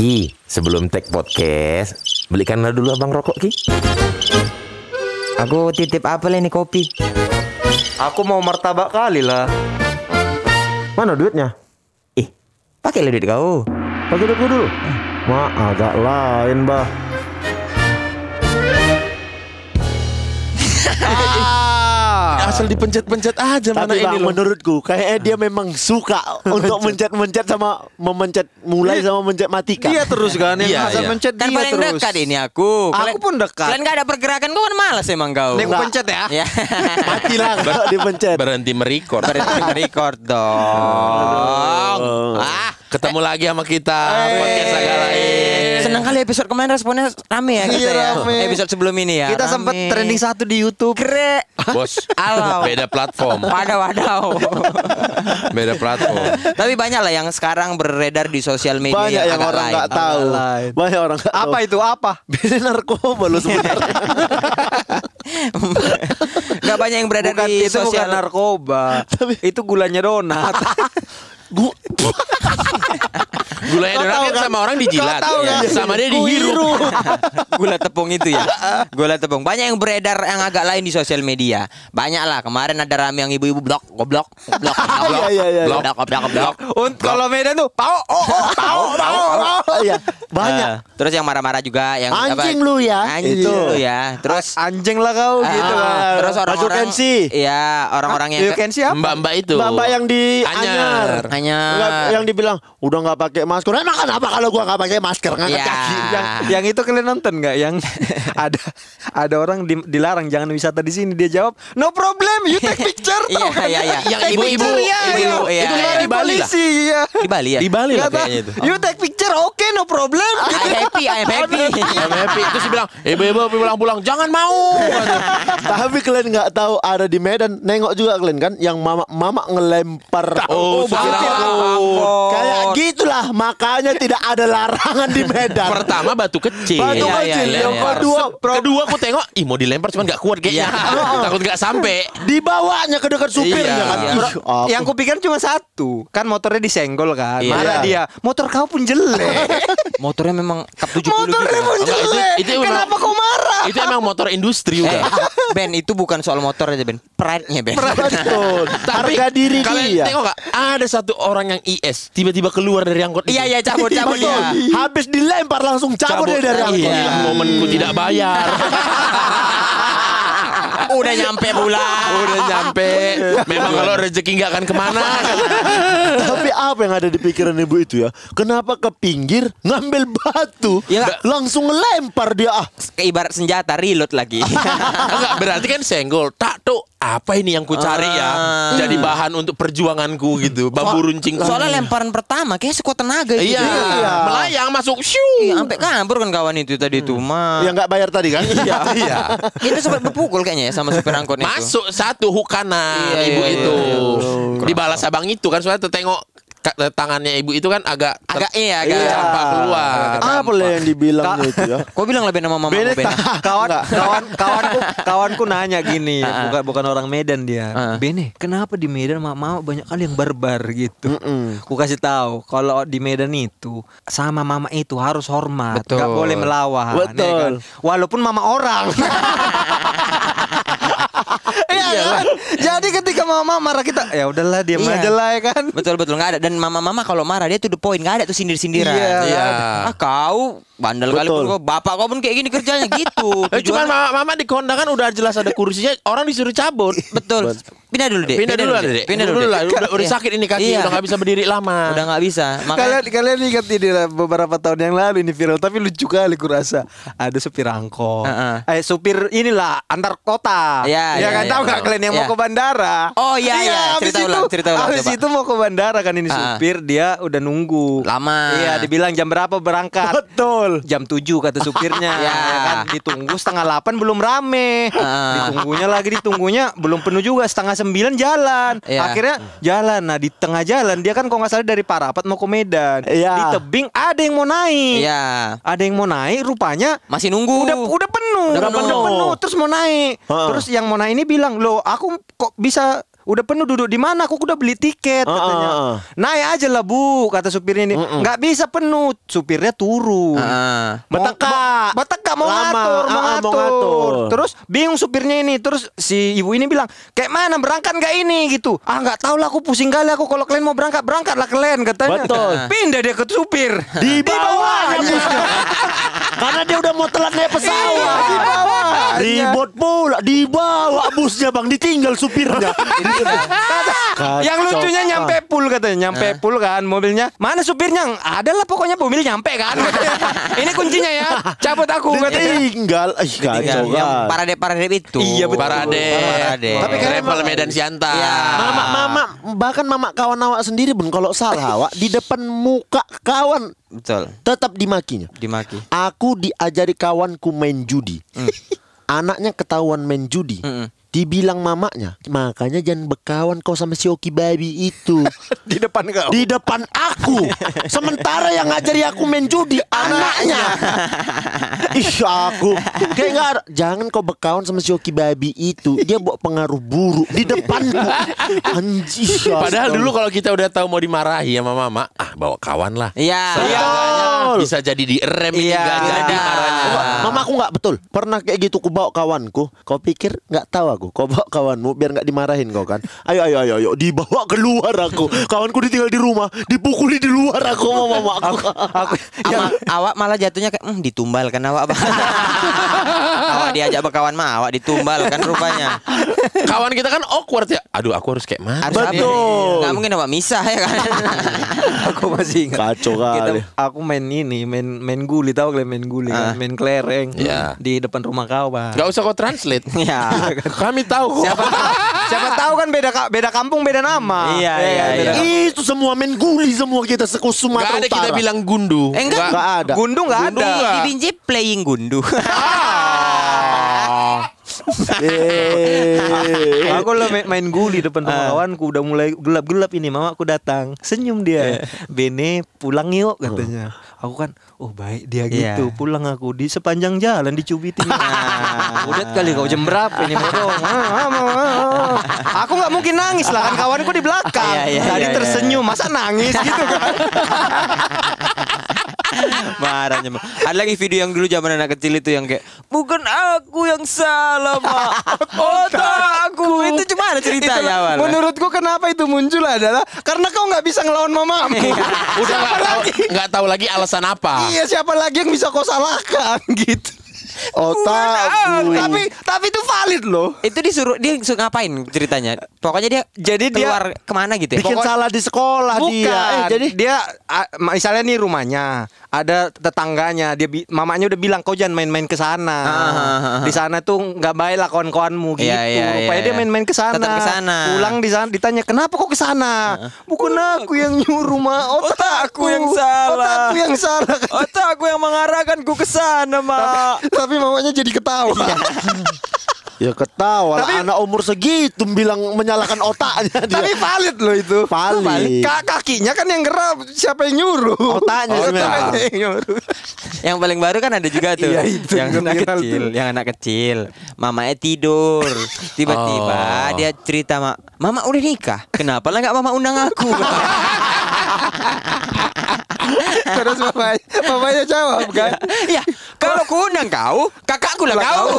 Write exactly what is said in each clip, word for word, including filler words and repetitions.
Ki, sebelum take podcast, belikanlah dulu abang rokok, Ki. Aku titip apel ini kopi. Aku mau martabak kali lah. Mana duitnya? Ih, eh, pakai duit kau. Pakai duit dulu. Eh. Mak, agak lain, bah. Asal dipencet-pencet aja. Tapi mana bang, ini loh. Menurutku kayaknya dia memang suka untuk mencet-mencet sama memencet mulai sama mencet matikan. Dia terus kan yang iya, asal iya. mencet kan dia terus. Kan paling dekat ini aku. Aku pun dekat. Kalian gak ada pergerakan kau kan malas emang kau. Nih pencet ya. Mati lah kalau dipencet. Berhenti merecord. Berhenti merecord dong. Ah, ketemu lagi sama kita. Podcast agak lain. Senang kali episode kemarin responnya rame ya kita ya. Episode sebelum ini ya. Kita sempat trending satu di YouTube. Keren. Bos. Alau. Beda platform. Wadaw-wadaw. Beda platform. Tapi banyak lah yang sekarang beredar di sosial media. Banyak yang orang nggak tahu. Banyak orang nggak tahu. Apa itu apa? Bisa narkoba lo sebenarnya. Gak banyak yang beredar bukan, di itu sosial bukan narkoba. Tapi... itu gulanya donat. Gu. Gula yang donat kan sama orang dijilat ya. Sama dia dihirup. Gula tepung itu ya. Gula tepung. Banyak yang beredar yang agak lain di sosial media. Banyak lah. Kemarin ada rame yang ibu-ibu blok, goblok, goblok, goblok, goblok, goblok, goblok. Untuk kalau Medan tuh pau, oh, oh, pau, pau, pau. Iya, banyak. Terus yang marah-marah juga yang anjing lu ya. Anjing lu ya. Terus anjing lah kau gitu lah. Terus orang-orang iya, orang-orang yang mbak-mbak itu. Mbak-mbak yang di anyar. Anyar. Yang dibilang udah enggak pakai masker, emang kenapa kalau gua nggak pakai masker ngangkat yeah. kaki? Yang, yang itu kalian nonton nggak? Yang ada ada orang di, dilarang jangan wisata di sini, dia jawab no problem, you take picture. Iya iya iya. Yang ibu-ibu ibu-ibu ya, itu ya, di Bali lah. Ya. Di Bali ya. Di Bali lah kayaknya itu. You take picture, oke okay, no problem. I'm happy, I'm happy. I'm happy. Terus bilang ibu-ibu pulang-pulang jangan mau. Tapi kalian nggak tahu ada di Medan, nengok juga kalian kan yang mama mama ngelempar. Oh, kayak gitulah. Makanya tidak ada larangan di Medan. Pertama batu kecil. Batu ya, kecil. Ya, ya, yang kedua, ya. kedua aku tengok, ih mau dilempar cuman enggak kuat kayaknya. Ya. Takut enggak sampai. Dibawanya ke dekat supirnya kan. Ya. Yang kupikir cuma satu, kan motornya disenggol kan. Ya. Marah dia, motor kau pun jelek. Motornya memang kap tujuh puluh. Motornya pun jelek. Itu, itu kenapa kau marah? Itu emang motor industri juga. Eh, Ben, itu bukan soal motor aja Ben. Pride-nya Ben. Pride. Tapi harga diri dia. Tengok enggak? Ada satu orang yang I S tiba-tiba keluar dari angkot. Iya iya cabut cabut ya. Habis dilempar langsung cabut, cabut dia dari aku. Iya. Hilang momenku tidak bayar. Udah nyampe pula. Udah nyampe. Memang kalau rezeki nggak akan kemana. Tapi apa yang ada di pikiran ibu itu ya? Kenapa ke pinggir ngambil batu? Ya, langsung ngelempar dia. Ah. Ibarat senjata reload lagi. Enggak berarti kan senggol. Tak tuh. Apa ini yang ku cari ya? Uh, Jadi bahan untuk perjuanganku gitu. Bambu runcing. Soalnya lemparan pertama kayak sekuat tenaga gitu. Iya, iya. Melayang masuk syuuu. Iya, sampai kabur kan kawan itu tadi itu. Hmm. Yang enggak bayar tadi kan? Iya, iya. Itu sempat berpukul kayaknya ya sama supir angkotnya itu. Masuk satu hukana iya, ibu iya, itu. Iya. Dibalas abang itu kan soalnya tengok tangannya ibu itu kan agak agak ter- iya agak campak iya. keluar. Apa lah yang dibilangnya itu ya? Kau bilang lebih nama mama Bena. Kawan kawan kawanku kawanku nanya gini, bukan bukan orang Medan dia. Uh. Bene, kenapa di Medan mama banyak kali yang barbar gitu? Mm-mm. Ku kasih tahu kalau di Medan itu sama mama itu harus hormat, betul. Gak boleh melawan. Betul. Ya kan? Walaupun mama orang. Iya kan? Jadi ketika mama marah kita ya udahlah diam iya. aja lah ya kan. Betul betul enggak ada. Dan mama-mama kalau marah dia to the point, enggak ada tuh sindir-sindiran. Iya. iya. Ah kau bandel kali pun kau, bapak kau pun kayak gini kerjanya gitu. Tujuan... cuman mama di kondangan kan udah jelas ada kursinya, orang disuruh cabut. Betul. Pindah dulu deh. Pindah, pindah dulu deh. Pindah dulu lah. Udah, udah iya. sakit ini kaki, iya. udah enggak bisa berdiri lama. Udah enggak bisa. Makanya... Kalian kalian ingat ini beberapa tahun yang lalu ini viral tapi lucu kali kurasa. Ada supir angkot. Uh-uh. Eh supir inilah antar kota. Ya, ya, ya kan ya, tahu enggak ya, kalian yang ya. mau ke bandara. Oh iya iya, ya, cerita itu, ulang, cerita ulang. Habis coba. itu mau ke bandara kan ini uh-huh. supir dia udah nunggu. Lama. Iya, dibilang jam berapa berangkat. Betul. Jam tujuh kata supirnya. ya. ya kan ditunggu setengah delapan belum rame. Uh. Ditunggunya lagi ditunggunya belum penuh juga setengah sembilan jalan. Ya. Akhirnya jalan. Nah, di tengah jalan dia kan kalau enggak salah dari Parapat mau ke Medan. Ya. Di tebing ada yang mau naik. Iya. Ada yang mau naik rupanya masih nunggu. Udah udah penuh. Udah penuh, udah penuh terus mau naik. Uh. Terus yang Mona ini bilang, loh aku kok bisa udah penuh duduk di mana? Aku udah beli tiket katanya. Uh, uh, uh. Naik aja lah bu, kata supirnya ini. Uh, uh. Gak bisa penuh, supirnya turun. Uh, Beteka, beteka mau lama, ngatur, uh, mau ngatur. Uh, ngatur. Terus bingung supirnya ini. Terus si ibu ini bilang, kayak mana berangkat gak ini gitu? Ah gak tau lah, aku pusing kali aku kalau kalian mau berangkat berangkatlah kalian katanya. Betul. Pindah dia ke supir. Di bawahnya. Karena dia udah mau telat naik pesawat. Di bawah. Ribut pula, dibawa busnya bang, ditinggal supirnya. Yang lucunya nyampe pool katanya, nyampe pool kan mobilnya. Mana supirnya? Adalah pokoknya mobil nyampe kan. Ini kuncinya ya, cabut aku katanya. Ditinggal, ih kacau kan. Yang parade-parade itu. Iya betul. Parade. Tapi travel Medan Siantar. Mama, mama, bahkan mama kawan awak sendiri pun kalau salah awak di depan muka kawan. Betul. Tetap dimakinya. Dimaki. Aku diajari kawanku main judi. Mm. Anaknya ketahuan main judi. Mm-mm. Dibilang mamanya, makanya jangan berkawan kau sama si Oki Babi itu. Di depan kau. Di depan aku. Sementara yang ngajari aku main judi anaknya. Ih aku kayak gak, jangan kau berkawan sama si Oki Babi itu, dia bawa pengaruh buruk di depanku. Anjir. Padahal dulu kalau kita udah tahu mau dimarahi sama mama, ah bawa kawan lah. Iya. Bisa jadi di rem ini ya. Gak jadi marahnya. Mamaku gak betul. Pernah kayak gitu ku bawa kawanku. Kau pikir gak tahu aku. Kau bawa kawanmu biar gak dimarahin kau kan. Ayo ayo ayo ayo dibawa keluar aku. Kawanku ditinggal di rumah, dipukuli di luar aku sama mama aku. Aku ya. Awak malah jatuhnya kayak hmm, ditumbal kan awak. Awak diajak berkawan mah awak ditumbal kan rupanya. Kawan kita kan awkward ya. Aduh aku harus kayak mana. Betul. Gak mungkin awak misah ya kan. Aku masih ingat. Kacau kali. Aku main ini main main guli tahu kalian main guli ah. Kan? Main kelereng yeah. Di depan rumah kau bang. Gak usah kau translate. Ya. Kami tahu. Siapa tahu, siapa tahu kan beda beda kampung beda nama. Iya eh, iya. Beda iya. Itu semua main guli semua kita seku Sumatera Utara. Gak ada kita bilang gundu. Eh, enggak. Gak ada. Gundu nggak ada. Di Binji playing gundu. Hey. Aku lo main, main guli depan rumah kawanku udah mulai gelap-gelap ini mamaku datang senyum dia Bene pulang yuk katanya aku kan oh baik dia gitu yeah. Pulang aku di sepanjang jalan dicubitin nah, udah kali kau jam berapa ini bodong aku nggak mungkin nangis lah kan kawanku di belakang yeah, yeah, tadi yeah, tersenyum yeah. Masa nangis gitu kan marahnya. Ada lagi video yang dulu zaman anak kecil itu yang kayak bukan aku yang salah mak, otakku. Itu cuma ada ceritanya. Menurutku kenapa itu muncul adalah karena kau nggak bisa ngelawan mamamu. Udah nggak tahu lagi alasan apa. Iya siapa lagi yang bisa kau salahkan gitu. Otak gue. Tapi tapi itu valid loh. Itu disuruh dia suruh ngapain ceritanya? Pokoknya dia jadi keluar dia kemana gitu ya. Bikin pokok, salah di sekolah bukan, dia. Eh, jadi dia misalnya nih rumahnya ada tetangganya, dia mamanya udah bilang kau jangan main-main ke sana. Ah, di sana tuh enggak baiklah kawan-kawanmu gitu. Iya, iya, rupanya iya, dia main-main ke sana. Pulang di sana ditanya, "Kenapa kok ke sana?" Uh. Bukan aku yang nyuruh rumah, otakku otak yang salah. Otakku yang salah. Otakku yang mengarahkanku ke sana, Mak. Tapi mamanya jadi ketawa. Ya ketawa tapi, anak umur segitu bilang menyalahkan otaknya dia. Tapi valid loh itu. Valid. Valid. K- kakinya kan yang gerak, siapa yang nyuruh? Otaknya oh, sebenarnya yang nyuruh. Yang paling baru kan ada juga tuh. Iya, itu yang anak kecil, tuh. Yang anak kecil. Mamanya tidur. Tiba-tiba oh. Dia cerita, "Mak, Mama udah nikah. Kenapa lah enggak Mama undang aku?" Terus mamanya, mamanya jawab kan, "Ya, kalau ku undang kau, kakakku lah kau."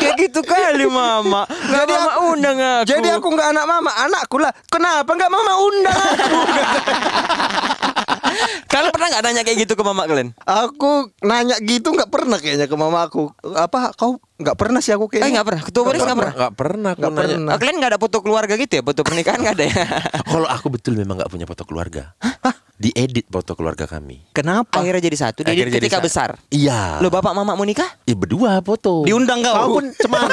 Kayak gitu kali mama. Nggak jadi mama aku, undang aku. Jadi aku nggak anak mama, anakku lah. Kenapa nggak mama undang aku? Kalian pernah nggak nanya kayak gitu ke mama kalian? Aku nanya gitu nggak pernah kayaknya ke mama aku. Apa kau? Nggak pernah sih aku kayaknya. Eh nggak pernah. Ketua Baris nggak pernah. Nggak pernah. Nggak pernah. Oh, kalian nggak ada foto keluarga gitu ya? Foto pernikahan nggak ada ya? Kalau aku betul memang nggak punya foto keluarga. Hah? Diedit foto keluarga kami. Kenapa? Akhirnya jadi satu. Diedit akhirnya ketika jadi besar. Iya. Lo bapak mama mau nikah? Iya berdua foto. Diundang kau. Kau pun cuman.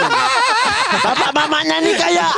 Bapak mamanya nih kayak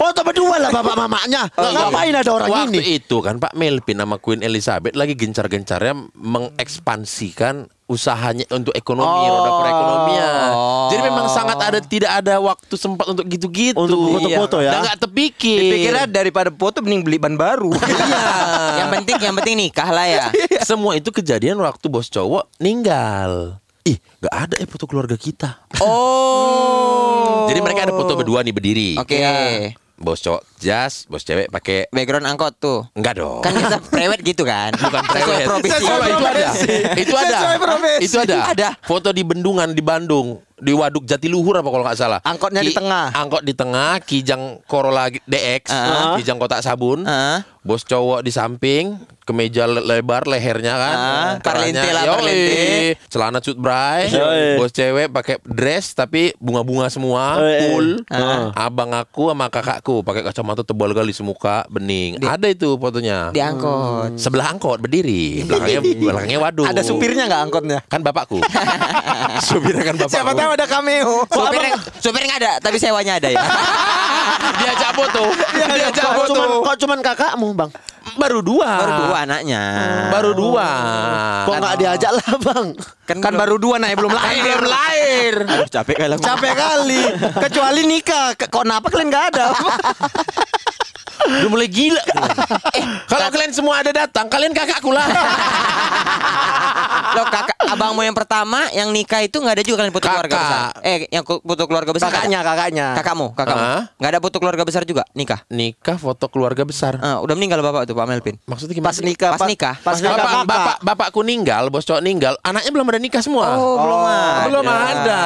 foto berdua lah bapak mamanya. Oh, ngapain iya. Ada orang waktu ini? Waktu itu kan Pak Melvin sama Queen Elizabeth lagi gencar-gencarnya mengekspansikan usahanya untuk ekonomi, oh. Roda perekonomian. Oh. Jadi memang sangat ada tidak ada waktu sempat untuk gitu-gitu. Untuk foto-foto iya. Ya. Dan nggak terpikir. Dipikirnya daripada foto mending beli ban baru. Iya. Yang penting yang penting nikah lah ya. Semua itu kejadian waktu bos cowok ninggal. ih gak ada ya foto keluarga kita. Oh. Jadi mereka ada foto berdua nih berdiri. Oke. Okay. Ya. Bos cowok jas, bos cewek pakai background angkot tuh. Enggak dong. Kan kita prewed gitu kan. Bukan prewed. Kalau itu ada. Itu ada. Itu ada. Ada. Foto di bendungan di Bandung, di Waduk Jatiluhur apa kalau enggak salah. Angkotnya Ki, di tengah. Angkot di tengah, Kijang Corolla D X, uh-huh. Kijang kotak sabun. Uh-huh. Bos cowok di samping, kemeja lebar lehernya kan. Uh-huh. Perlente lah, perlente. Celana cut bray. Yoi. Bos cewek pakai dress tapi bunga-bunga semua, full. Uh-huh. Abang aku sama kakakku pakai kacamata tebal kali semuka bening. Di, ada itu fotonya. Di angkot. Hmm. Sebelah angkot berdiri. Belakangnya belakangnya waduk. Ada supirnya enggak angkotnya? Kan bapakku. Supirnya kan bapakku. Siapa tahu ada cameo. Supirnya supir enggak ada, tapi sewanya ada ya. Dia cabut tuh. Dia, Dia cabut tuh. Kok cuman kakakmu, Bang? Baru dua. Baru dua anaknya. Hmm. Baru dua. Kok enggak kan diajak lah, Bang? Kan, kan baru dua naik belum lahir. Belum lahir. Aduh, capek kali. Capek kali. Kecuali nikah. Kok kenapa kalian enggak ada? Udah mulai gila. eh, Kalau kak- kalian semua ada datang, kalian kakakku lah. Loh kakak, abangmu yang pertama yang nikah itu gak ada juga kalian foto keluarga besar. Eh yang foto keluarga besar Kakaknya kakaknya Kakakmu kakakmu uh-huh. Gak ada foto keluarga besar juga nikah. Nikah foto keluarga besar uh, udah meninggal bapak itu Pak Melvin. Maksudnya gimana? Pas nikah Pas nikah, pas nikah bapak, bapak, bapak, bapakku ninggal, bos cowok ninggal. Anaknya belum ada nikah semua. Oh, oh belum ada. Belum ada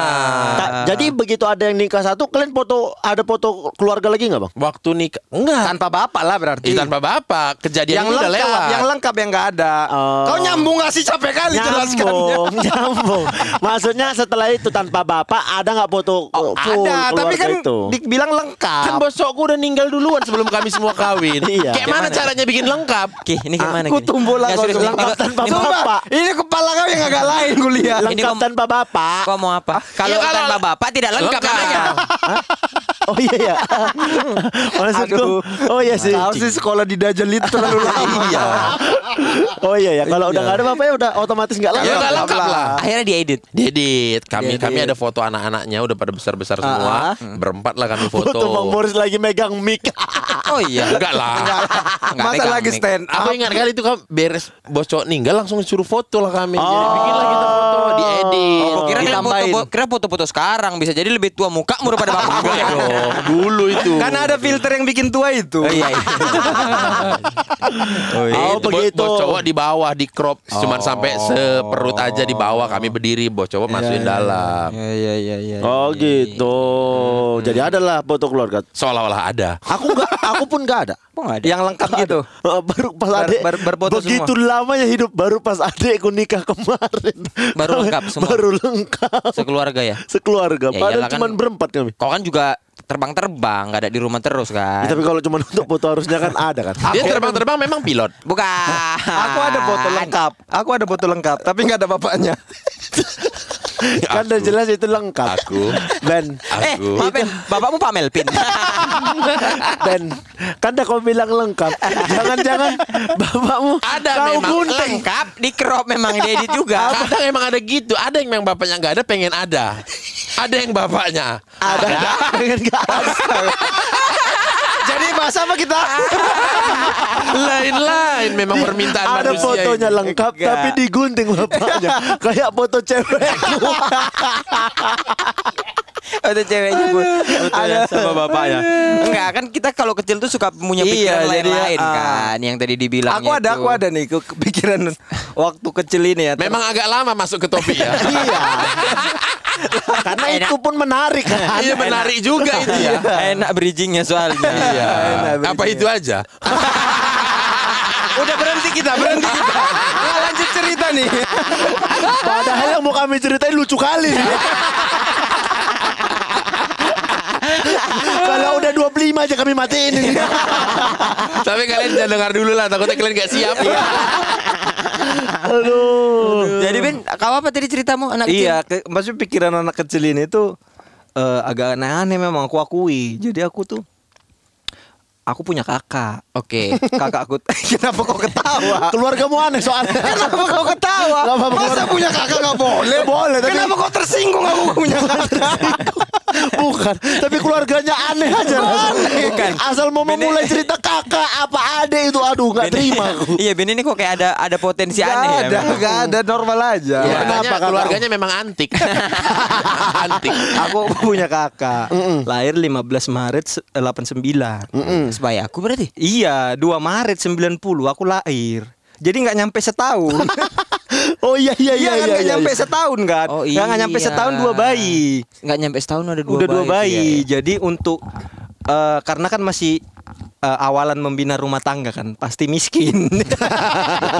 Ta- Jadi begitu ada yang nikah satu, kalian foto, ada foto keluarga lagi gak bang? Waktu nikah enggak. Tanpa bapak lah berarti ya, tanpa bapak. Kejadian yang udah lengkap, lewat. Yang lengkap yang gak ada oh. Kau nyambung gak sih? Capek kali nyambung. Nyambung, nyambung. Maksudnya setelah itu tanpa bapak ada nggak foto? Oh, ada, tapi kan itu dibilang lengkap. Kan bosokku udah ninggal duluan sebelum kami semua kawin. Iya. Kayak mana caranya bikin lengkap? Ki, ini gimana? Aku tumbuh lah lengkap ini, tanpa ini, bapak. Ini kepala kau yang agak lain kuliah. Lengkap ini, tanpa bapak. Kau mau apa? Kalau ya, tanpa bapak tidak lengkap. lengkap. Oh iya ya. Maksudku, oh iya sih. Kau sih sekolah di Dajjal itu terlalu lama. Iya. Oh iya ya. Kalau udah nggak ada apa-apa ya udah otomatis. Enggak lah, ya, lengkap lah. lah. Akhirnya diedit. Diedit. Kami diedit. Kami ada foto anak-anaknya udah pada besar-besar uh-huh. semua. Berempat lah kami foto. Foto Bang Boris lagi megang mic. Oh iya. Enggak lah. Enggak lah. Enggak masa lagi mic. Stand up. Aku ingat kali itu kan beres bos cowok ninggal langsung suruh foto lah kami. Oh. Jadi bikin lah kita foto, diedit. Oh, kira foto, kira foto-foto sekarang bisa jadi lebih tua mukamu daripada bapak gue. Dong. Dulu itu. Karena ada filter yang bikin tua itu. Oh, iya. Oh, iya. Oh, begitu. Bos cowok di bawah di crop oh. Cuman sampai se perut aja di bawah kami berdiri bos coba masukin yeah, dalam. Iya iya iya iya. Oh yeah, gitu. Hmm. Jadi adalah foto keluarga. Seolah-olah ada. Aku enggak aku pun enggak ada. ada. Yang lengkap gitu. Baru pas adik ber, ber, begitu semua. Lamanya hidup baru pas adikku nikah kemarin. Baru lengkap semua. Baru lengkap. Sekeluarga ya. Sekeluarga. Ya, padahal cuma kan, berempat kami. Kau kan juga terbang-terbang, gak ada di rumah terus kan ya, tapi kalau cuma untuk foto harusnya kan ada kan. Dia terbang-terbang memang pilot. Bukan. Aku ada foto lengkap. Aku ada foto lengkap tapi gak ada bapaknya. Kan udah jelas itu lengkap. Aku Ben Eh maafin bapakmu Pak Melvin. Ben kan udah kau bilang lengkap. Jangan-jangan bapakmu ada memang bunting. Lengkap di crop memang diedit juga. Kadang emang ada gitu. Ada yang memang bapaknya gak ada pengen ada. Ada yang bapaknya ada, ada. Pengen gak ada. Jadi bahasa apa kita? Lain-lain memang permintaan ada manusia. Ada fotonya ini lengkap gak, tapi digunting bapaknya. Kayak foto cewek. Foto ceweknya buat fotonya sama bapaknya. Enggak kan kita kalau kecil tuh suka punya pikiran iya, lain-lain uh, kan. Yang tadi dibilang Aku ada itu. aku ada nih kepikiran waktu kecil ini ya. Memang ter- agak lama masuk ke topik ya. Iya. Karena enak. Itu pun menarik kan. Iya menarik enak. Juga itu ya. Enak bridgingnya soalnya. Iya. Bridging apa itu aja. Udah berhenti kita berhenti kita. Nggak lanjut cerita nih. Padahal yang mau kami ceritain lucu kali. Kalau udah dua puluh lima aja kami matiin. Tapi kalian jangan dengar dulu lah, takutnya kalian gak siap. Aduh. Jadi Ben, kau apa tadi ceritamu anak kecil? Iya, ke- maksudnya pikiran anak kecil ini tuh uh, agak aneh-aneh memang aku akui. Jadi aku tuh aku punya kakak. Oke. Okay. Kakakku. Kenapa kau ketawa? Keluargamu aneh soalnya. Kenapa kau ketawa? Masa punya kakak gak boleh? Boleh. Kenapa kau tersinggung aku punya kakak? Bukan, tapi keluarganya aneh aja. Bukan. Asal mau memulai cerita kakak apa adek itu, aduh nggak terima aku. Iya, Ben ini kok kayak ada ada potensi gak aneh. Ada, ya, gak ada, normal aja. Ya, kenapa keluarganya memang antik? Antik. Aku punya kakak, mm-mm, lahir lima belas Maret delapan sembilan. Mm-mm. Sebaya aku berarti? Iya, dua Maret sembilan puluh aku lahir. Jadi nggak nyampe setahun. Oh iya iya iya, iya kan, iya, gak nyampe iya, setahun kan. Oh, iya. Gak nyampe setahun dua bayi. Gak nyampe setahun ada dua. Udah bayi, dua bayi. Iya, iya. Jadi untuk uh, karena kan masih uh, awalan membina rumah tangga kan, pasti miskin.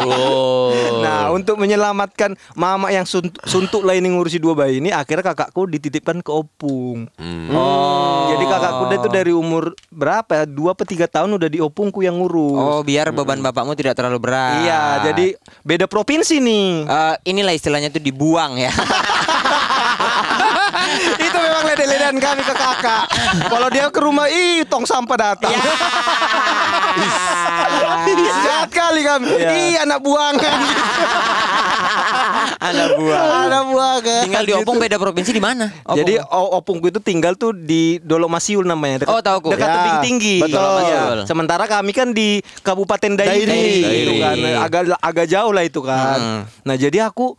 Oh. Nah, untuk menyelamatkan mama yang suntuk, suntuk lah ini ngurusi dua bayi ini, akhirnya kakakku dititipkan ke opung. Hmm. Oh. Jadi kakakku itu dari umur berapa? dua atau tiga tahun udah di opungku yang ngurus. Oh, biar beban hmm. bapakmu tidak terlalu berat. Iya, jadi beda provinsi nih. Uh, inilah istilahnya tuh dibuang ya. Itu memang lede-ledean kami ke kakak. Kalau dia ke rumah, ih tong sampah datang. Yeah. Jahat kali kami. Yeah. Ih anak buangan. Anak buangan. Anak buangan. Tinggal di opung gitu. Beda provinsi di mana? Jadi opungku itu tinggal tuh di Dolomasiul namanya. Dekat, oh tahu ku. Dekat ya, tebing tinggi. Betul. Ya. Sementara kami kan di Kabupaten Dairi. Dairi. Dairi. Itu kan agak agak jauh lah itu kan. Hmm. Nah jadi aku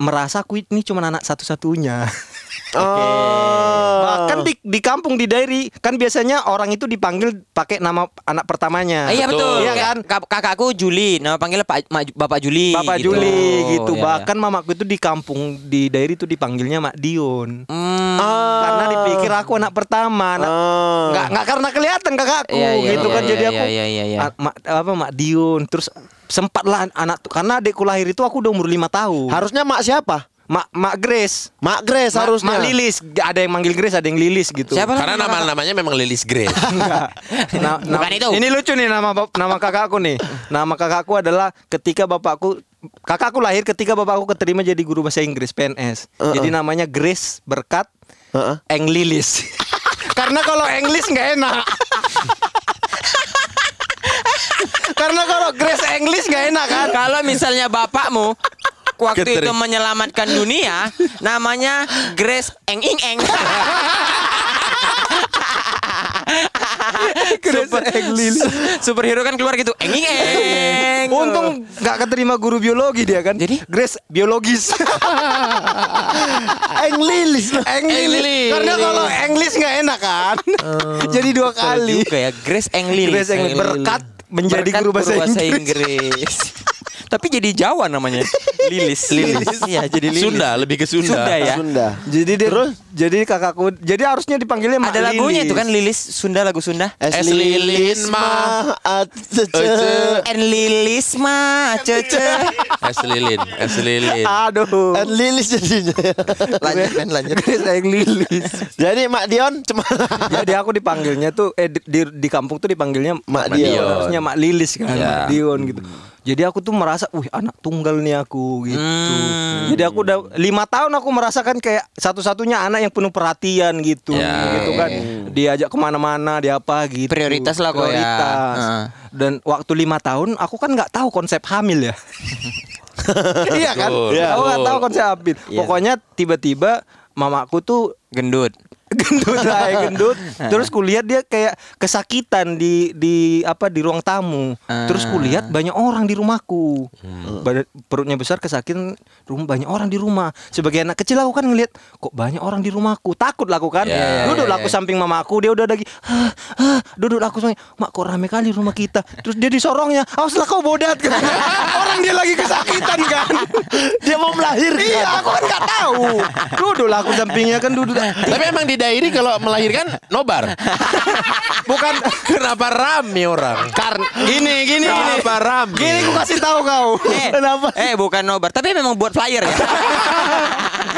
merasa aku ini cuma anak satu-satunya. Okay. Oh. Bahkan di, di kampung di Dairi kan biasanya orang itu dipanggil pakai nama anak pertamanya. Ah, iya betul. Iya kan? Kakakku Juli, nama panggilnya Pak Bapak Juli. Bapak gitu. Juli gitu. Oh, iya, bahkan iya, mamaku itu di kampung di Dairi itu dipanggilnya Mak Dion. Mm. Oh. Karena dipikir aku anak pertama. Anak, oh. Nggak nggak karena kelihatan kakakku iya, iya, gitu iya, kan iya, jadi iya, aku iya, iya, iya. Mak, apa Mak Dion. Terus sempatlah anak karena adekku lahir itu aku udah umur lima tahun. Harusnya Mak siapa? Mak Mak Grace, Mak Grace Ma, harusnya. Mak Lilis, ada yang manggil Grace, ada yang Lilis gitu. Siapa? Karena nama-namanya memang Lilis Grace. Nah, bukan itu. Ini lucu nih nama nama kakakku nih. Nama kakakku adalah ketika bapakku kakakku lahir ketika bapakku keterima jadi guru bahasa Inggris P N S. Uh-uh. Jadi namanya Grace berkat uh-uh. Eng Lilis. Karena kalau English nggak enak. Karena kalau Grace English nggak enak kan. Kalau misalnya bapakmu waktu Keterik. itu menyelamatkan dunia, namanya Grace Eng Ing Eng. Super, superhero kan keluar gitu Eng Ing Eng. Untung gak keterima guru biologi dia kan. Jadi Grace biologis. Eng Lilis. Eng Lilis. Karena kalau English gak enak kan. uh, Jadi dua kali juga ya, Grace Eng Lilis. Berkat menjadi berkat guru bahasa Inggris. Tapi jadi Jawa namanya. Lilis, Lilis. Ya, jadi Lilis. Sunda, lebih ke Sunda. Sunda ya. Sunda. Jadi dia, terus jadi kakakku, jadi harusnya dipanggilnya Mak Lilis. Ada lagunya itu kan Lilis, Sunda lagu Sunda. Es Lilis ma cece. En Lilis ma cece. Es Lilin, es Lilin. Aduh. En Lilis jadinya. Lanjut men, lanjut. Sayang Lilis. Jadi Mak Dion cuma. Jadi aku dipanggilnya tuh eh di, di, di kampung tuh dipanggilnya Mak Dion. Harusnya Mak Lilis kan, ya. Mak Dion gitu. Jadi aku tuh merasa, wih anak tunggal nih aku gitu. Hmm. Jadi aku udah lima tahun aku merasakan kayak satu-satunya anak yang penuh perhatian gitu. Yeah. Gitu kan. Diajak kemana-mana, dia apa gitu. Prioritas lah kok prioritas. Ya. Uh. Dan waktu lima tahun aku kan gak tahu konsep hamil ya. Iya kan? Yeah. Aku gak tahu konsep hamil. Yeah. Pokoknya tiba-tiba mamaku tuh gendut. Gendut lah, gendut. Terus kulihat dia kayak kesakitan di di apa di ruang tamu. Terus kulihat banyak orang di rumahku. Perutnya besar, kesakitan, rumah banyak orang di rumah. Sebagai anak kecil aku kan ngelihat kok banyak orang di rumahku. Takut lah aku kan. Yeah, duduk yeah, aku yeah. samping mamaku, dia udah lagi. Hah, hah. Duduk aku samping, "Mak kok rame kali rumah kita." Terus dia disorongnya, "Awaslah kau bodat." Kan? Orang dia lagi kesakitan kan. Dia mau melahirkan. Iya, aku kan enggak tahu. Duduk aku sampingnya kan duduk. Tapi emang di Dairi kalau melahirkan nobar. Bukan kenapa rame orang. Karena gini gini kenapa gini. Rame. Gini aku kasih tahu kau. Eh, kenapa? Eh bukan nobar, tapi memang buat flyer ya.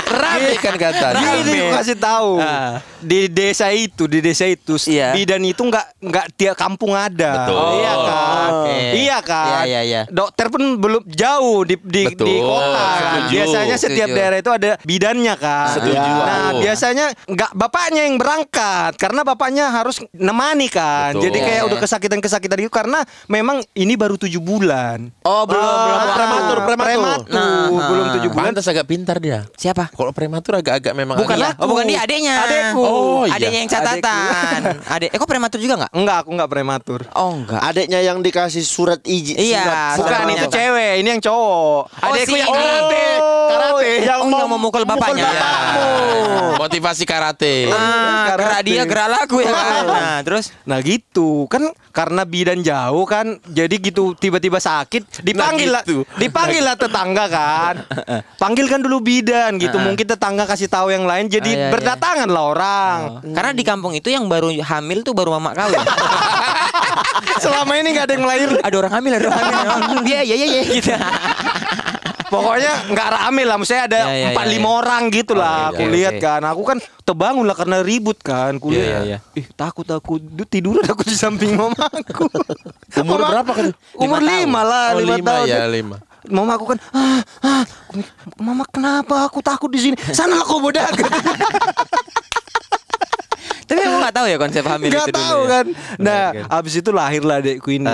Rame kan kata. Gini aku kasih tahu. Uh. Di desa itu, di desa itu yeah. bidan itu enggak enggak tiap kampung ada. Betul. Iya kan? Okay. Iya kan? Yeah, yeah, yeah. Dokter pun belum jauh di di, di kota. Setuju. Biasanya setiap Setuju. daerah itu ada bidannya kan. Setuju. Nah, biasanya enggak bapaknya yang berangkat karena bapaknya harus nemani kan. Betul. Jadi kayak yeah. udah kesakitan-kesakitan itu karena memang ini baru tujuh bulan. Oh, belum oh, belum prematur, prematur. Prematur. Nah, belum tujuh bulan. Pantes agak pintar dia. Siapa Apa? Kalau prematur agak-agak memang bukan agak. Bukan oh, bukan dia adeknya. Adekku. Oh, adeknya iya. yang catatan. Adek. Eh kok prematur juga enggak? Enggak, aku enggak prematur. Oh, enggak. Adeknya yang dikasih surat izin. Iya, bukan itu nyata. Cewek, ini yang cowok. Oh, adekku si yang ini. karate. Karate yang oh, mau memukul bapaknya. Ya. Motivasi karate. Ah, karate. Gerak dia, gerak laku ya. Nah, terus nah gitu. Kan karena bidan jauh kan, jadi gitu tiba-tiba sakit, dipanggil nah, gitu. lah, dipanggil lah tetangga kan. Panggilkan dulu bidan gitu. Mungkin tetangga kasih tahu yang lain jadi ah, iya, berdatangan iya. lah orang. Oh. Hmm. Karena di kampung itu yang baru hamil tuh baru mama kawin. Selama ini enggak ada yang melahirkan. Ada orang hamil, ada orang hamil. Iya, iya, iya gitu. Pokoknya nggak rame lah, maksudnya ada empat lima orang gitu lah. Aku lihat kan, aku kan terbangun lah karena ribut kan, aku lihat. Ih takut aku tiduran aku di samping mamaku. Umur berapa kan? Umur lima lah, lima tahun. Mama aku kan, ah, ah, mama kenapa aku takut di sini? Sanalah kau bodoh. Tapi aku gak tahu ya konsep hamil gak itu dulu. Gak tahu kan. Nah, abis itu lahirlah adekku ini.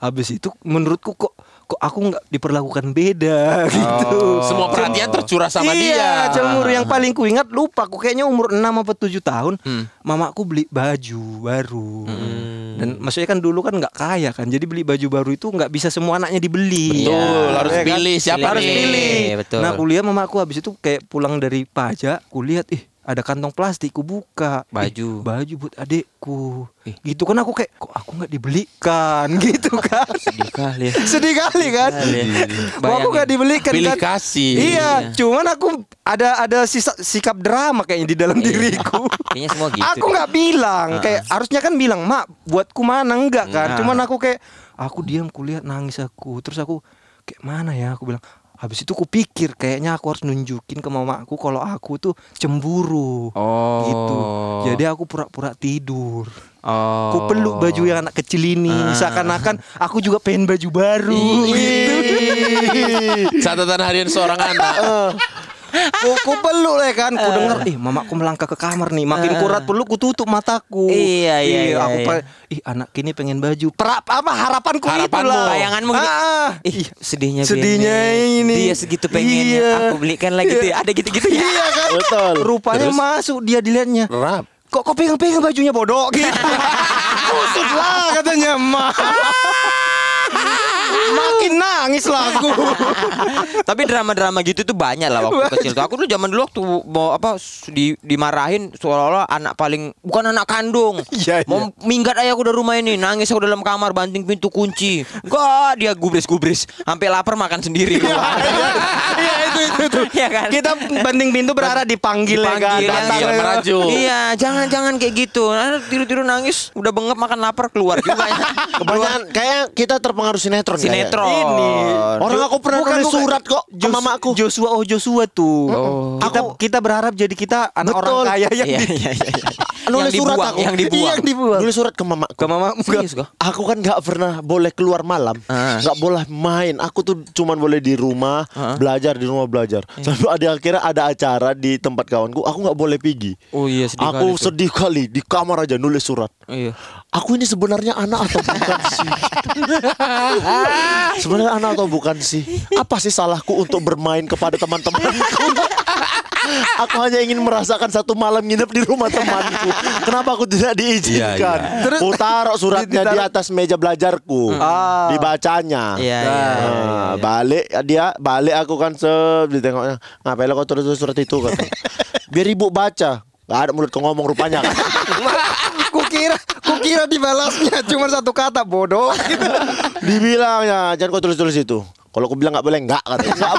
Abis itu menurutku kok. Kok aku nggak diperlakukan beda gitu. Oh. Semua perhatian tercurah sama iya, dia. Iya, cemur yang paling kuingat lupa. Aku kayaknya umur enam atau tujuh tahun, hmm. mamaku beli baju baru. Hmm. Dan maksudnya kan dulu kan nggak kaya kan. Jadi beli baju baru itu nggak bisa semua anaknya dibeli. Betul, ya, harus ya, pilih kan? Siapa pilih. Harus pilih. Betul. Nah, kuliah mamaku habis itu kayak pulang dari pajak, kulihat ih ada kantong plastik, ku buka baju, eh, baju buat adekku, eh. gitu kan aku kayak, kok aku nggak dibelikan, gitu kan? Sedih kali, sedih kali kan? Kok aku nggak dibelikan? Pilih kan? Kasih. Iya, iya, cuman aku ada ada sisa, sikap drama kayaknya di dalam iya. diriku. Kayaknya semua gitu. Aku nggak bilang, uh. kayak harusnya kan bilang, mak, buatku mana enggak kan? Nah. Cuman aku kayak, aku diam, kulihat nangis aku, terus aku kayak mana ya? Aku bilang. Habis itu aku pikir kayaknya aku harus nunjukin ke mamaku kalau aku tuh cemburu oh. gitu. Jadi aku pura-pura tidur. Oh. Aku peluk baju yang anak kecil ini ah. seakan-akan aku juga pengen baju baru. Catatan harian seorang anak. Ku peluk lah kan, ku denger ih mamaku melangkah ke kamar nih, makin kurat peluk ku tutup mataku. Iya iya, iya aku iya. ih anak ini pengen baju. Pra, apa harapanku Harapan itu lah. Bayanganmu ah, ah. Ih sedihnya sedihnya bener. Ini. Dia segitu pengennya iya. aku belikan lagi gitu. Iya. Ada gitu-gitu ya. Iya kan? Betul. Rupanya terus masuk dia dilihatnya. Rap. Kok kok pegang-pegang bajunya bodoh gitu. Kusut lah katanya mah. Makin nangis lah aku. Tapi drama-drama gitu tuh banyak lah waktu kecil tuh. Aku tuh zaman dulu waktu mau apa di, dimarahin seolah-olah anak paling bukan anak kandung. Iya. Mau minggat ayahku dari rumah ini, nangis aku dalam kamar banting pintu kunci. Enggak, dia gubris-gubris sampai lapar makan sendiri. Iya, iya itu itu tuh. Iya kan? Kita banting pintu berharap dipanggil ya kan. Datang merajuk. Iya, jangan-jangan kayak gitu. Tiru-tiru nangis, udah bengep makan lapar keluar juga. Kebanyakan kayak kita terpengaruh sinetron. Sinetron. Ini. Orang aku pernah nulis surat kok ke mamaku. Joshua oh Joshua tuh. Oh. Kita kita berharap jadi kita anak betul. Orang kaya yang iya, iya, iya. nulis yang surat dibuang, aku. Yang dibuang. Yang dibuang. Nulis surat ke mamaku. Ke mamamu. Aku kan enggak pernah boleh keluar malam. Enggak uh. boleh main. Aku tuh cuman boleh di rumah, uh. belajar di rumah belajar. Lalu ada akhirnya ada acara di tempat kawanku, aku enggak boleh pergi. Oh iya sedih aku kali sedih itu. Kali di kamar aja nulis surat. Iya. Aku ini sebenarnya anak atau bukan sih? Sebenarnya anak atau bukan sih? Apa sih salahku untuk bermain kepada teman-temanku? Aku hanya ingin merasakan satu malam nginep di rumah temanku. Kenapa aku tidak diizinkan? Iya, iya. Terus aku taruh suratnya di atas meja belajarku. Oh. Dibacanya. Iya, nah, iya, iya, iya. Balik dia, balik aku kan seb ditengoknya. Ngapain lo kau tulis surat itu kan? Biar ibu baca. Gak ada mulut kau ngomong rupanya kan. Kukira kukira dibalasnya cuma satu kata bodoh gitu. Dibilangnya jangan kau tulis-tulis itu. Kalau aku bilang nggak boleh nggak katanya.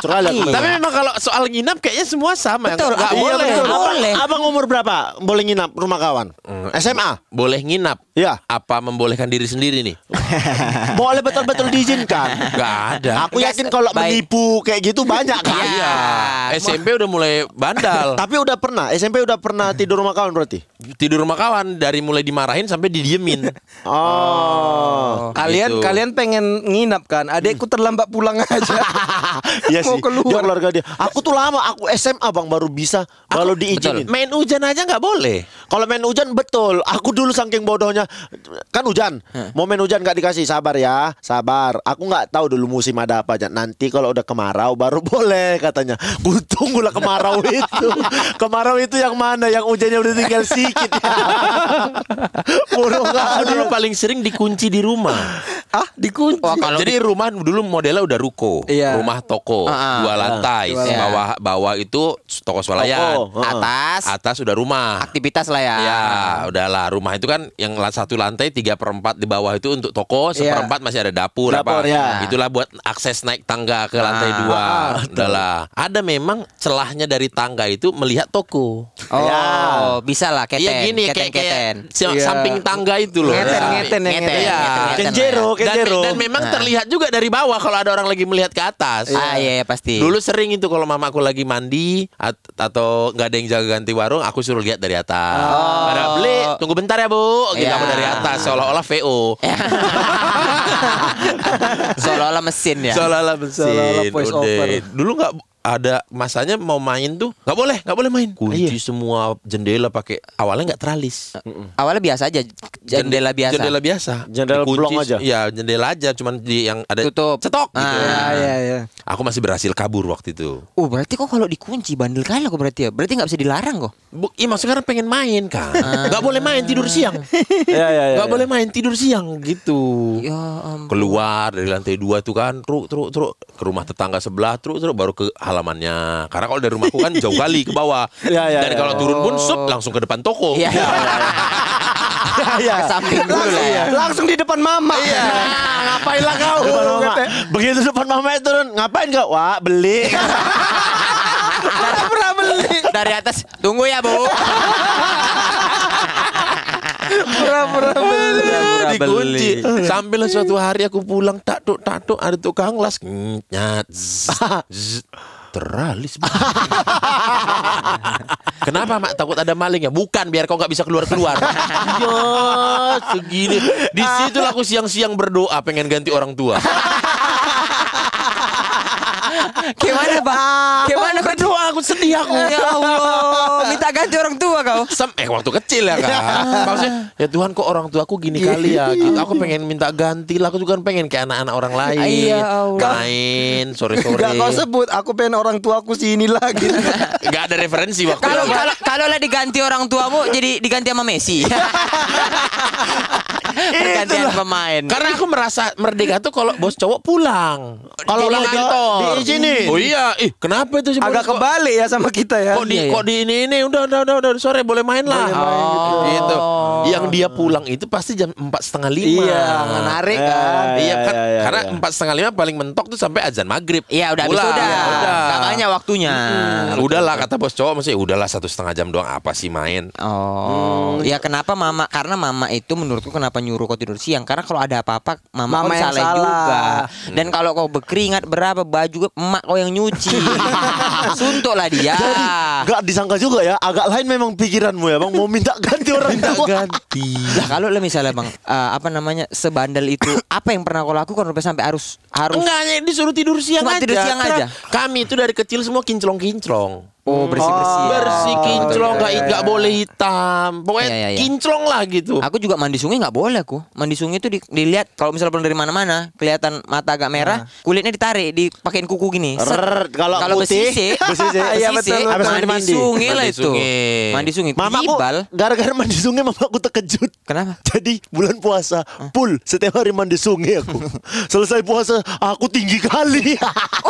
Cerah aku. Tapi memang kalau soal nginap kayaknya semua sama. Betul. Nggak boleh. Betul. Boleh. Abang umur berapa boleh nginap rumah kawan? Hmm. S M A boleh nginap. Ya. Apa membolehkan diri sendiri nih? Boleh betul-betul diizinkan. Nggak ada. Aku yakin kalau menipu kayak gitu banyak kan. Iya. S M P udah mulai bandal. Tapi udah pernah. S M P udah pernah tidur rumah kawan berarti? Tidur rumah kawan dari mulai dimarahin sampai didiemin. Oh. Kalian gitu. Kalian pengen nginap kan? Adekku ter lambat pulang aja. Iya sih. Mau keluar keluarga dia. Aku tuh lama, aku S M A Bang baru bisa kalau diizinin. Main hujan aja enggak boleh. Kalau main hujan betul. Aku dulu saking bodohnya misalnya kan hujan, hmm. momen hujan nggak dikasih, sabar ya, sabar. Aku nggak tahu dulu musim ada apa aja. Nanti kalau udah kemarau baru boleh katanya. Gue tunggulah kemarau itu. Kemarau itu yang mana? Yang hujannya udah tinggal sedikit. Burung aku dulu paling sering dikunci di rumah. Ah, dikunci. Oh, kalau jadi di rumah dulu modelnya udah ruko, iya. rumah toko, ah, dua lantai. Dua bawah bawah itu toko swalayan. Toko. Atas atas udah rumah. Aktivitas lah ya. Ya, udahlah. Rumah itu kan yang satu lantai tiga per empat di bawah itu untuk toko, seperempat yeah. masih ada dapur, dapur apa. Ya. Itulah buat akses naik tangga ke lantai ah, dua. Ah, udahlah. Ada memang celahnya dari tangga itu melihat toko. Oh, ya. Bisa lah keten. Iya gini keten, kayak, keten. kayak yeah. samping tangga itu loh. Ngeten ngeten ngeten. Iya. Kenjero, kenjero. Dan, dan memang nah. terlihat juga dari bawah kalau ada orang lagi melihat ke atas. Ah iya, iya pasti. Dulu sering itu kalau mamaku lagi mandi at atau nggak ada yang jaga ganti warung, aku suruh lihat dari atas. Oh. Pada beli, tunggu bentar ya bu. Gitu, yeah. kamu dari atas seolah-olah V O. Seolah-olah mesin ya. Seolah-olah mesin. Seolah-olah voice over. Dulu nggak ada masanya mau main tuh nggak boleh, nggak boleh main. Kunci Ayo. semua jendela pakai, awalnya nggak teralis. Mm-mm. Awalnya biasa aja, jendela biasa. Jendela biasa. Jendela blok aja. Ya jendela aja, cuman di yang ada tutup. Cetok. Ah, gitu. Iya, iya. Aku masih berhasil kabur waktu itu. Oh berarti kok kalau dikunci bandel kali kok berarti ya? Berarti nggak bisa dilarang kok? Iya maksudnya karena pengen main kan. Nggak boleh main tidur siang. ya, ya, ya, gak ya. boleh main tidur siang gitu. Ya, um... Keluar dari lantai dua tuh kan, truk truk truk ke rumah tetangga sebelah, truk truk baru ke halamannya. Karena kalau dari rumahku kan jauh kali ke bawah. Ya, ya, dan ya, kalau ya. turun pun sup langsung ke depan toko. Ya, ya, ya. ya, ya. Langsung, ya. langsung di depan mama. Ya. Nah, ngapain lah kau? Depan mama. Begitu depan mama turun, ngapain kau? Wah, beli. Tidak pernah beli. Dari atas, tunggu ya, Bu. Pura-pura beli, dikunci. Sambil suatu hari aku pulang takduk takduk ada tukang las nyat. Teralis. Kenapa mak, takut ada maling ya? Bukan, biar kau nggak bisa keluar-keluar. Ya segini. Di situ aku siang-siang berdoa pengen ganti orang tua. Gimana bang? Gimana berdoa aku sedih aku. Ya Allah, minta ganti orang tua kau. Sem eh waktu kecil ya kan. Maksudnya ya Tuhan kok orang tuaku gini kali ya. Gitu. Aku pengen minta ganti lah. Aku juga pengen kayak anak-anak orang lain. Iya Allah. Main sore-sore. Gak kau sebut. Aku pengen orang tuaku sini lagi. Gak ada referensi waktu. Kalau kalau kalau lah diganti orang tuamu jadi diganti sama Messi. Pergantian pemain. Karena aku merasa merdeka tuh kalau bos cowok pulang. Kalau pulang kantor diizinin. Oh iya, ih kenapa itu sih? Agak kebalik ya sama kita ya. Kok di iya, iya. kok di ini ini udah udah udah, udah sore boleh main lah. Boleh main, gitu. Oh. Gitu. Yang dia pulang itu pasti jam empat setengah lima. Iya, menarik eh, kan. Iya, iya kan. Iya, iya, karena iya. empat setengah lima paling mentok tuh sampai azan maghrib. Iya, udah habis udah. Enggak banyak waktunya. Hmm. Udahlah kata bos cowok mesti udahlah satu setengah jam doang apa sih main. Oh. Hmm. Ya kenapa mama? Karena mama itu menurutku kenapa nyuruh kau tidur siang karena kalau ada apa-apa mama, mama kau salah juga dan kalau kau berkeringat berapa baju emak kau yang nyuci. Suntuklah dia. Jadi gak disangka juga ya, agak lain memang pikiranmu ya bang, mau minta ganti orang minta tua ganti. Nah kalau lah misalnya bang uh, apa namanya sebandel itu apa yang pernah kau lakukan sampai harus harus enggak hanya disuruh tidur siang aja, tidur siang aja. Kami itu dari kecil semua kinclong-kinclong. Oh bersih-bersih. Oh, bersih kinclong, enggak iya, iya. enggak boleh hitam. Pokoknya iya, iya, iya. kinclong lah gitu. Aku juga mandi sungai enggak boleh aku. Mandi sungai itu di, dilihat kalau misalnya belum dari mana-mana, kelihatan mata agak merah, nah. kulitnya ditarik, dipakein kuku gini. Kalau kalau bersih, bersih. Iya betul. Habis mandi, mandi sungai lah itu. Mandi sungai. Mamaku gara-gara mandi sungai mamaku terkejut. Kenapa? Jadi bulan puasa, full setiap hari mandi sungai aku. Selesai puasa, aku tinggi kali.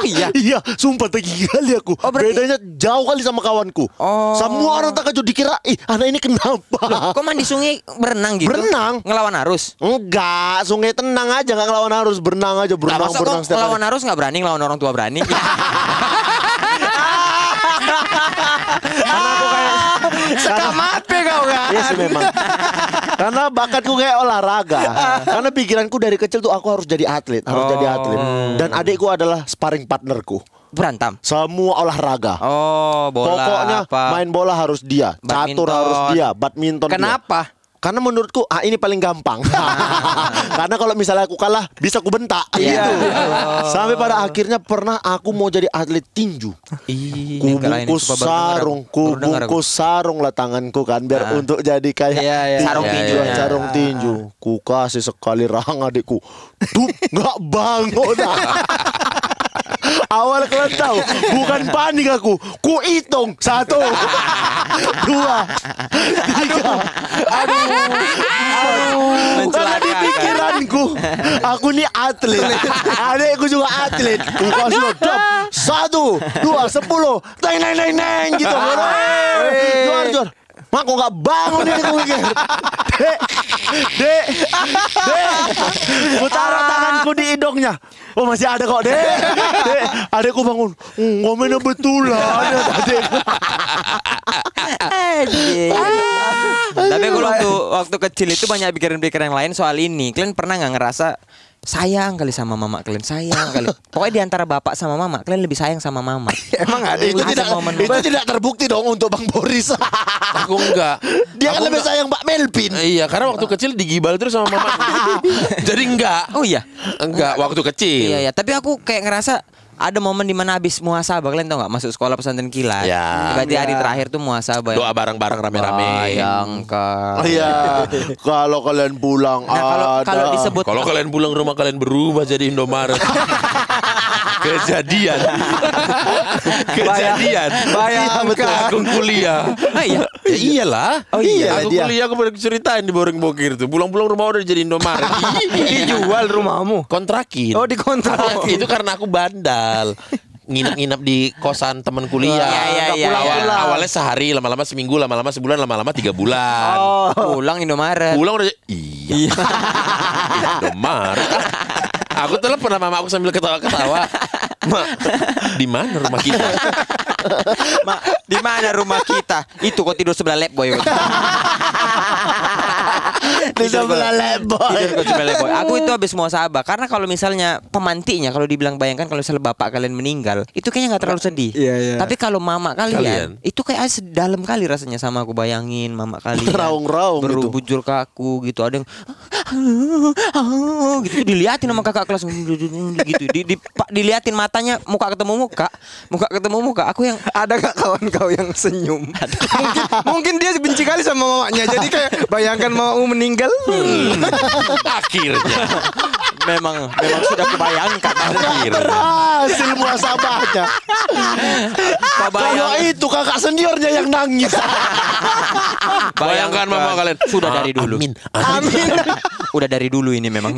Oh iya. Iya, sumpah tinggi kali aku. Oh, bedanya jauh kali sama kawanku. Oh. Semua orang terkejut dikira, ih anak ini kenapa? Loh, kok mandi sungai berenang gitu? Berenang. Ngelawan arus? Enggak, sungai tenang aja, nggak ngelawan arus, berenang aja, berenang nah, berenang. Kok ngelawan arus nggak berani, ngelawan orang tua berani? Karena aku kayak sekamate kau kan? Iya sih memang. Karena bakatku kayak olahraga. Karena pikiranku dari kecil tuh aku harus jadi atlet, harus oh. jadi atlet. Dan adikku adalah sparring partnerku. Berantem semua olahraga. Oh bola. Pokoknya apa? Main bola harus dia, badminton. Catur harus dia, badminton. Kenapa? Dia. Karena menurutku A ini paling gampang. Karena kalau misalnya aku kalah bisa aku bentak gitu. Yeah. Sampai pada akhirnya pernah aku mau jadi atlet tinju. Ih, ku bungkus sarung, ku bungkus sarung lah tanganku kan biar nah. untuk jadi kayak yeah, yeah, sarung yeah, tinju, yeah, yeah. sarung tinju. Ku kasih sekali rahang adikku. Duh, enggak bangun. Awal kalian tahu, bukan panik aku, ku hitung satu, dua, tiga. Aduh, aduh, karena di pikiranku, aku ini atlet, adekku juga atlet. Ku kasih lo dap, satu, dua, sepuluh, neng neng neng neng gitu. Juar juar. Mak, kok gak bangun ini gue mikir. Dek, dek, dek. Gue taruh tanganku di hidungnya. Oh, masih ada kok, dek. Dek, adekku bangun. Ngomennya betulan. Tapi kalau waktu, waktu kecil itu banyak pikiran-pikiran yang lain soal ini. Kalian pernah gak ngerasa sayang kali sama mama kalian, sayang kali. Pokoknya diantara bapak sama mama, kalian lebih sayang sama mama. Emang ada itu, ada tidak, itu mama. Tidak terbukti dong untuk Bang Boris. Aku enggak. Dia aku kan enggak. Lebih sayang Mbak Melvin. Iya, karena waktu kecil digibal terus sama mama. Jadi enggak. Oh iya, enggak waktu kecil. Iya, iya. Tapi aku kayak ngerasa ada momen di mana habis muhasabah, kalian tau nggak, masuk sekolah pesantren kilat. Ya. Berarti hari terakhir tuh muhasabah. Doa bareng-bareng rame-rame. Yang kan. Iya. Kalau kalian pulang nah, kalau, ada. Kalau disebut. Kalau kalian pulang rumah kalian berubah jadi Indomaret. Kejadian. Kejadian. Bayangkan. Aku kuliah. Ah, iya. Ya, iyalah. Oh, iya. Aku dia. kuliah aku baru ceritain di Boreng Bokir tuh. Pulang-pulang rumah udah jadi Indomaret. Dijual rumahmu. Kontrakin. Oh, dikontrakin. Itu karena aku bandar. Nginep-nginep di kosan teman kuliah. Ya, ya, ya, Awal, ya. Awalnya sehari, lama-lama seminggu, lama-lama sebulan, lama-lama tiga bulan. Oh. Pulang Indomaret. Pulang udah. Iya. Indomaret. Aku telepon sama mama aku sambil ketawa-ketawa. Mak, di mana rumah kita? Mak, di mana rumah kita? Itu kok tidur sebelah lab boy. Di sebelah lab boy. Tidur sebelah lab boy. Aku itu habis mau sabar karena kalau misalnya pemantinya kalau dibilang bayangkan kalau misalnya bapak kalian meninggal, itu kayaknya enggak terlalu sedih. Iya, iya. Tapi kalau mama kalian, kalian, itu kayak sedalam kali rasanya sama aku bayangin mama kalian. Raung-raung gitu. Berbujur kaku gitu. Ada yang gitu dilihatin sama kakak kelas gitu. Di, di, dilihatin matanya, muka ketemu muka, muka ketemu muka. Aku yang ada gak kawan kau yang senyum? mungkin, mungkin dia benci kali sama mamanya. Jadi kayak bayangkan mau meninggal. Hmm. Akhirnya. Memang memang sudah kebayangkan akhirnya. Berhasil muasabahnya. Kalau itu kakak seniornya yang nangis. Bayangkan mama kalian sudah ah, dari dulu. Amin. Amin. Udah dari dulu ini memang.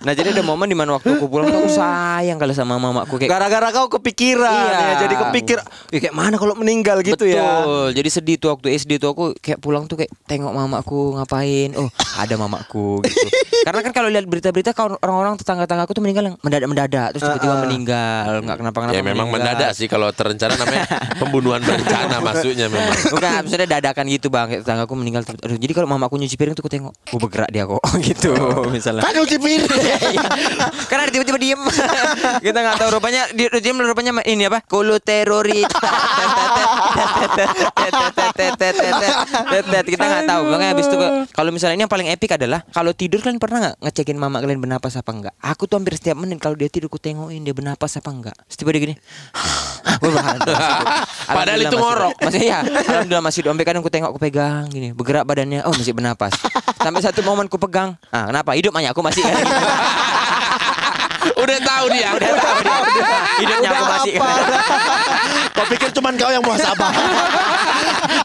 Nah, jadi ada momen di mana waktu aku pulang tuh aku sayang kali sama mamaku kayak gara-gara kau kepikiran iya. ya. Jadi kepikir, ya kayak mana kalau meninggal gitu. Betul. Ya. Betul. Jadi sedih tuh waktu S D tuh aku kayak pulang tuh kayak tengok mamaku ngapain. Oh, ada mamaku gitu. Karena kan kalau lihat berita-berita orang-orang tetangga-tetangga aku tuh meninggal yang mendadak-mendadak terus tiba-tiba uh, uh. meninggal, enggak kenapa-kenapa. Ya memang meninggal. Mendadak sih kalau terencana namanya pembunuhan berencana masuknya memang. Bukan, maksudnya dadakan gitu Bang, tetanggaku meninggal. Aduh, jadi kalau mamaku nyuci piring tuh aku tengok, aku bergerak dia kok gitu misalnya. Kan nyuci piring. Karena tiba-tiba diem. Kita enggak tahu rupanya dia diem rupanya ini apa? Koloterorita. Kita enggak tahu. Makanya habis itu kalau misalnya ini yang paling epik adalah kalau tidur kalian pernah enggak ngecekin mama kalian bernapas apa enggak? Aku tuh hampir setiap menit kalau dia tidur ku tengokin dia bernapas apa enggak. Setiap dia gini. Padahal itu ngorok. Masih ya. Alhamdulillah masih doang. Kadang ku tengok ku pegang gini, bergerak badannya. Oh, masih bernapas. Sampai satu momen ku pegang. Ah, kenapa? Hidup banyak aku masih. Udah tahu dia, udah tahu dia. Hidupnya aku masih. Kau pikir cuman kau yang muasabah.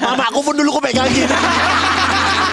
Mama aku pun dulu ku pegang gini.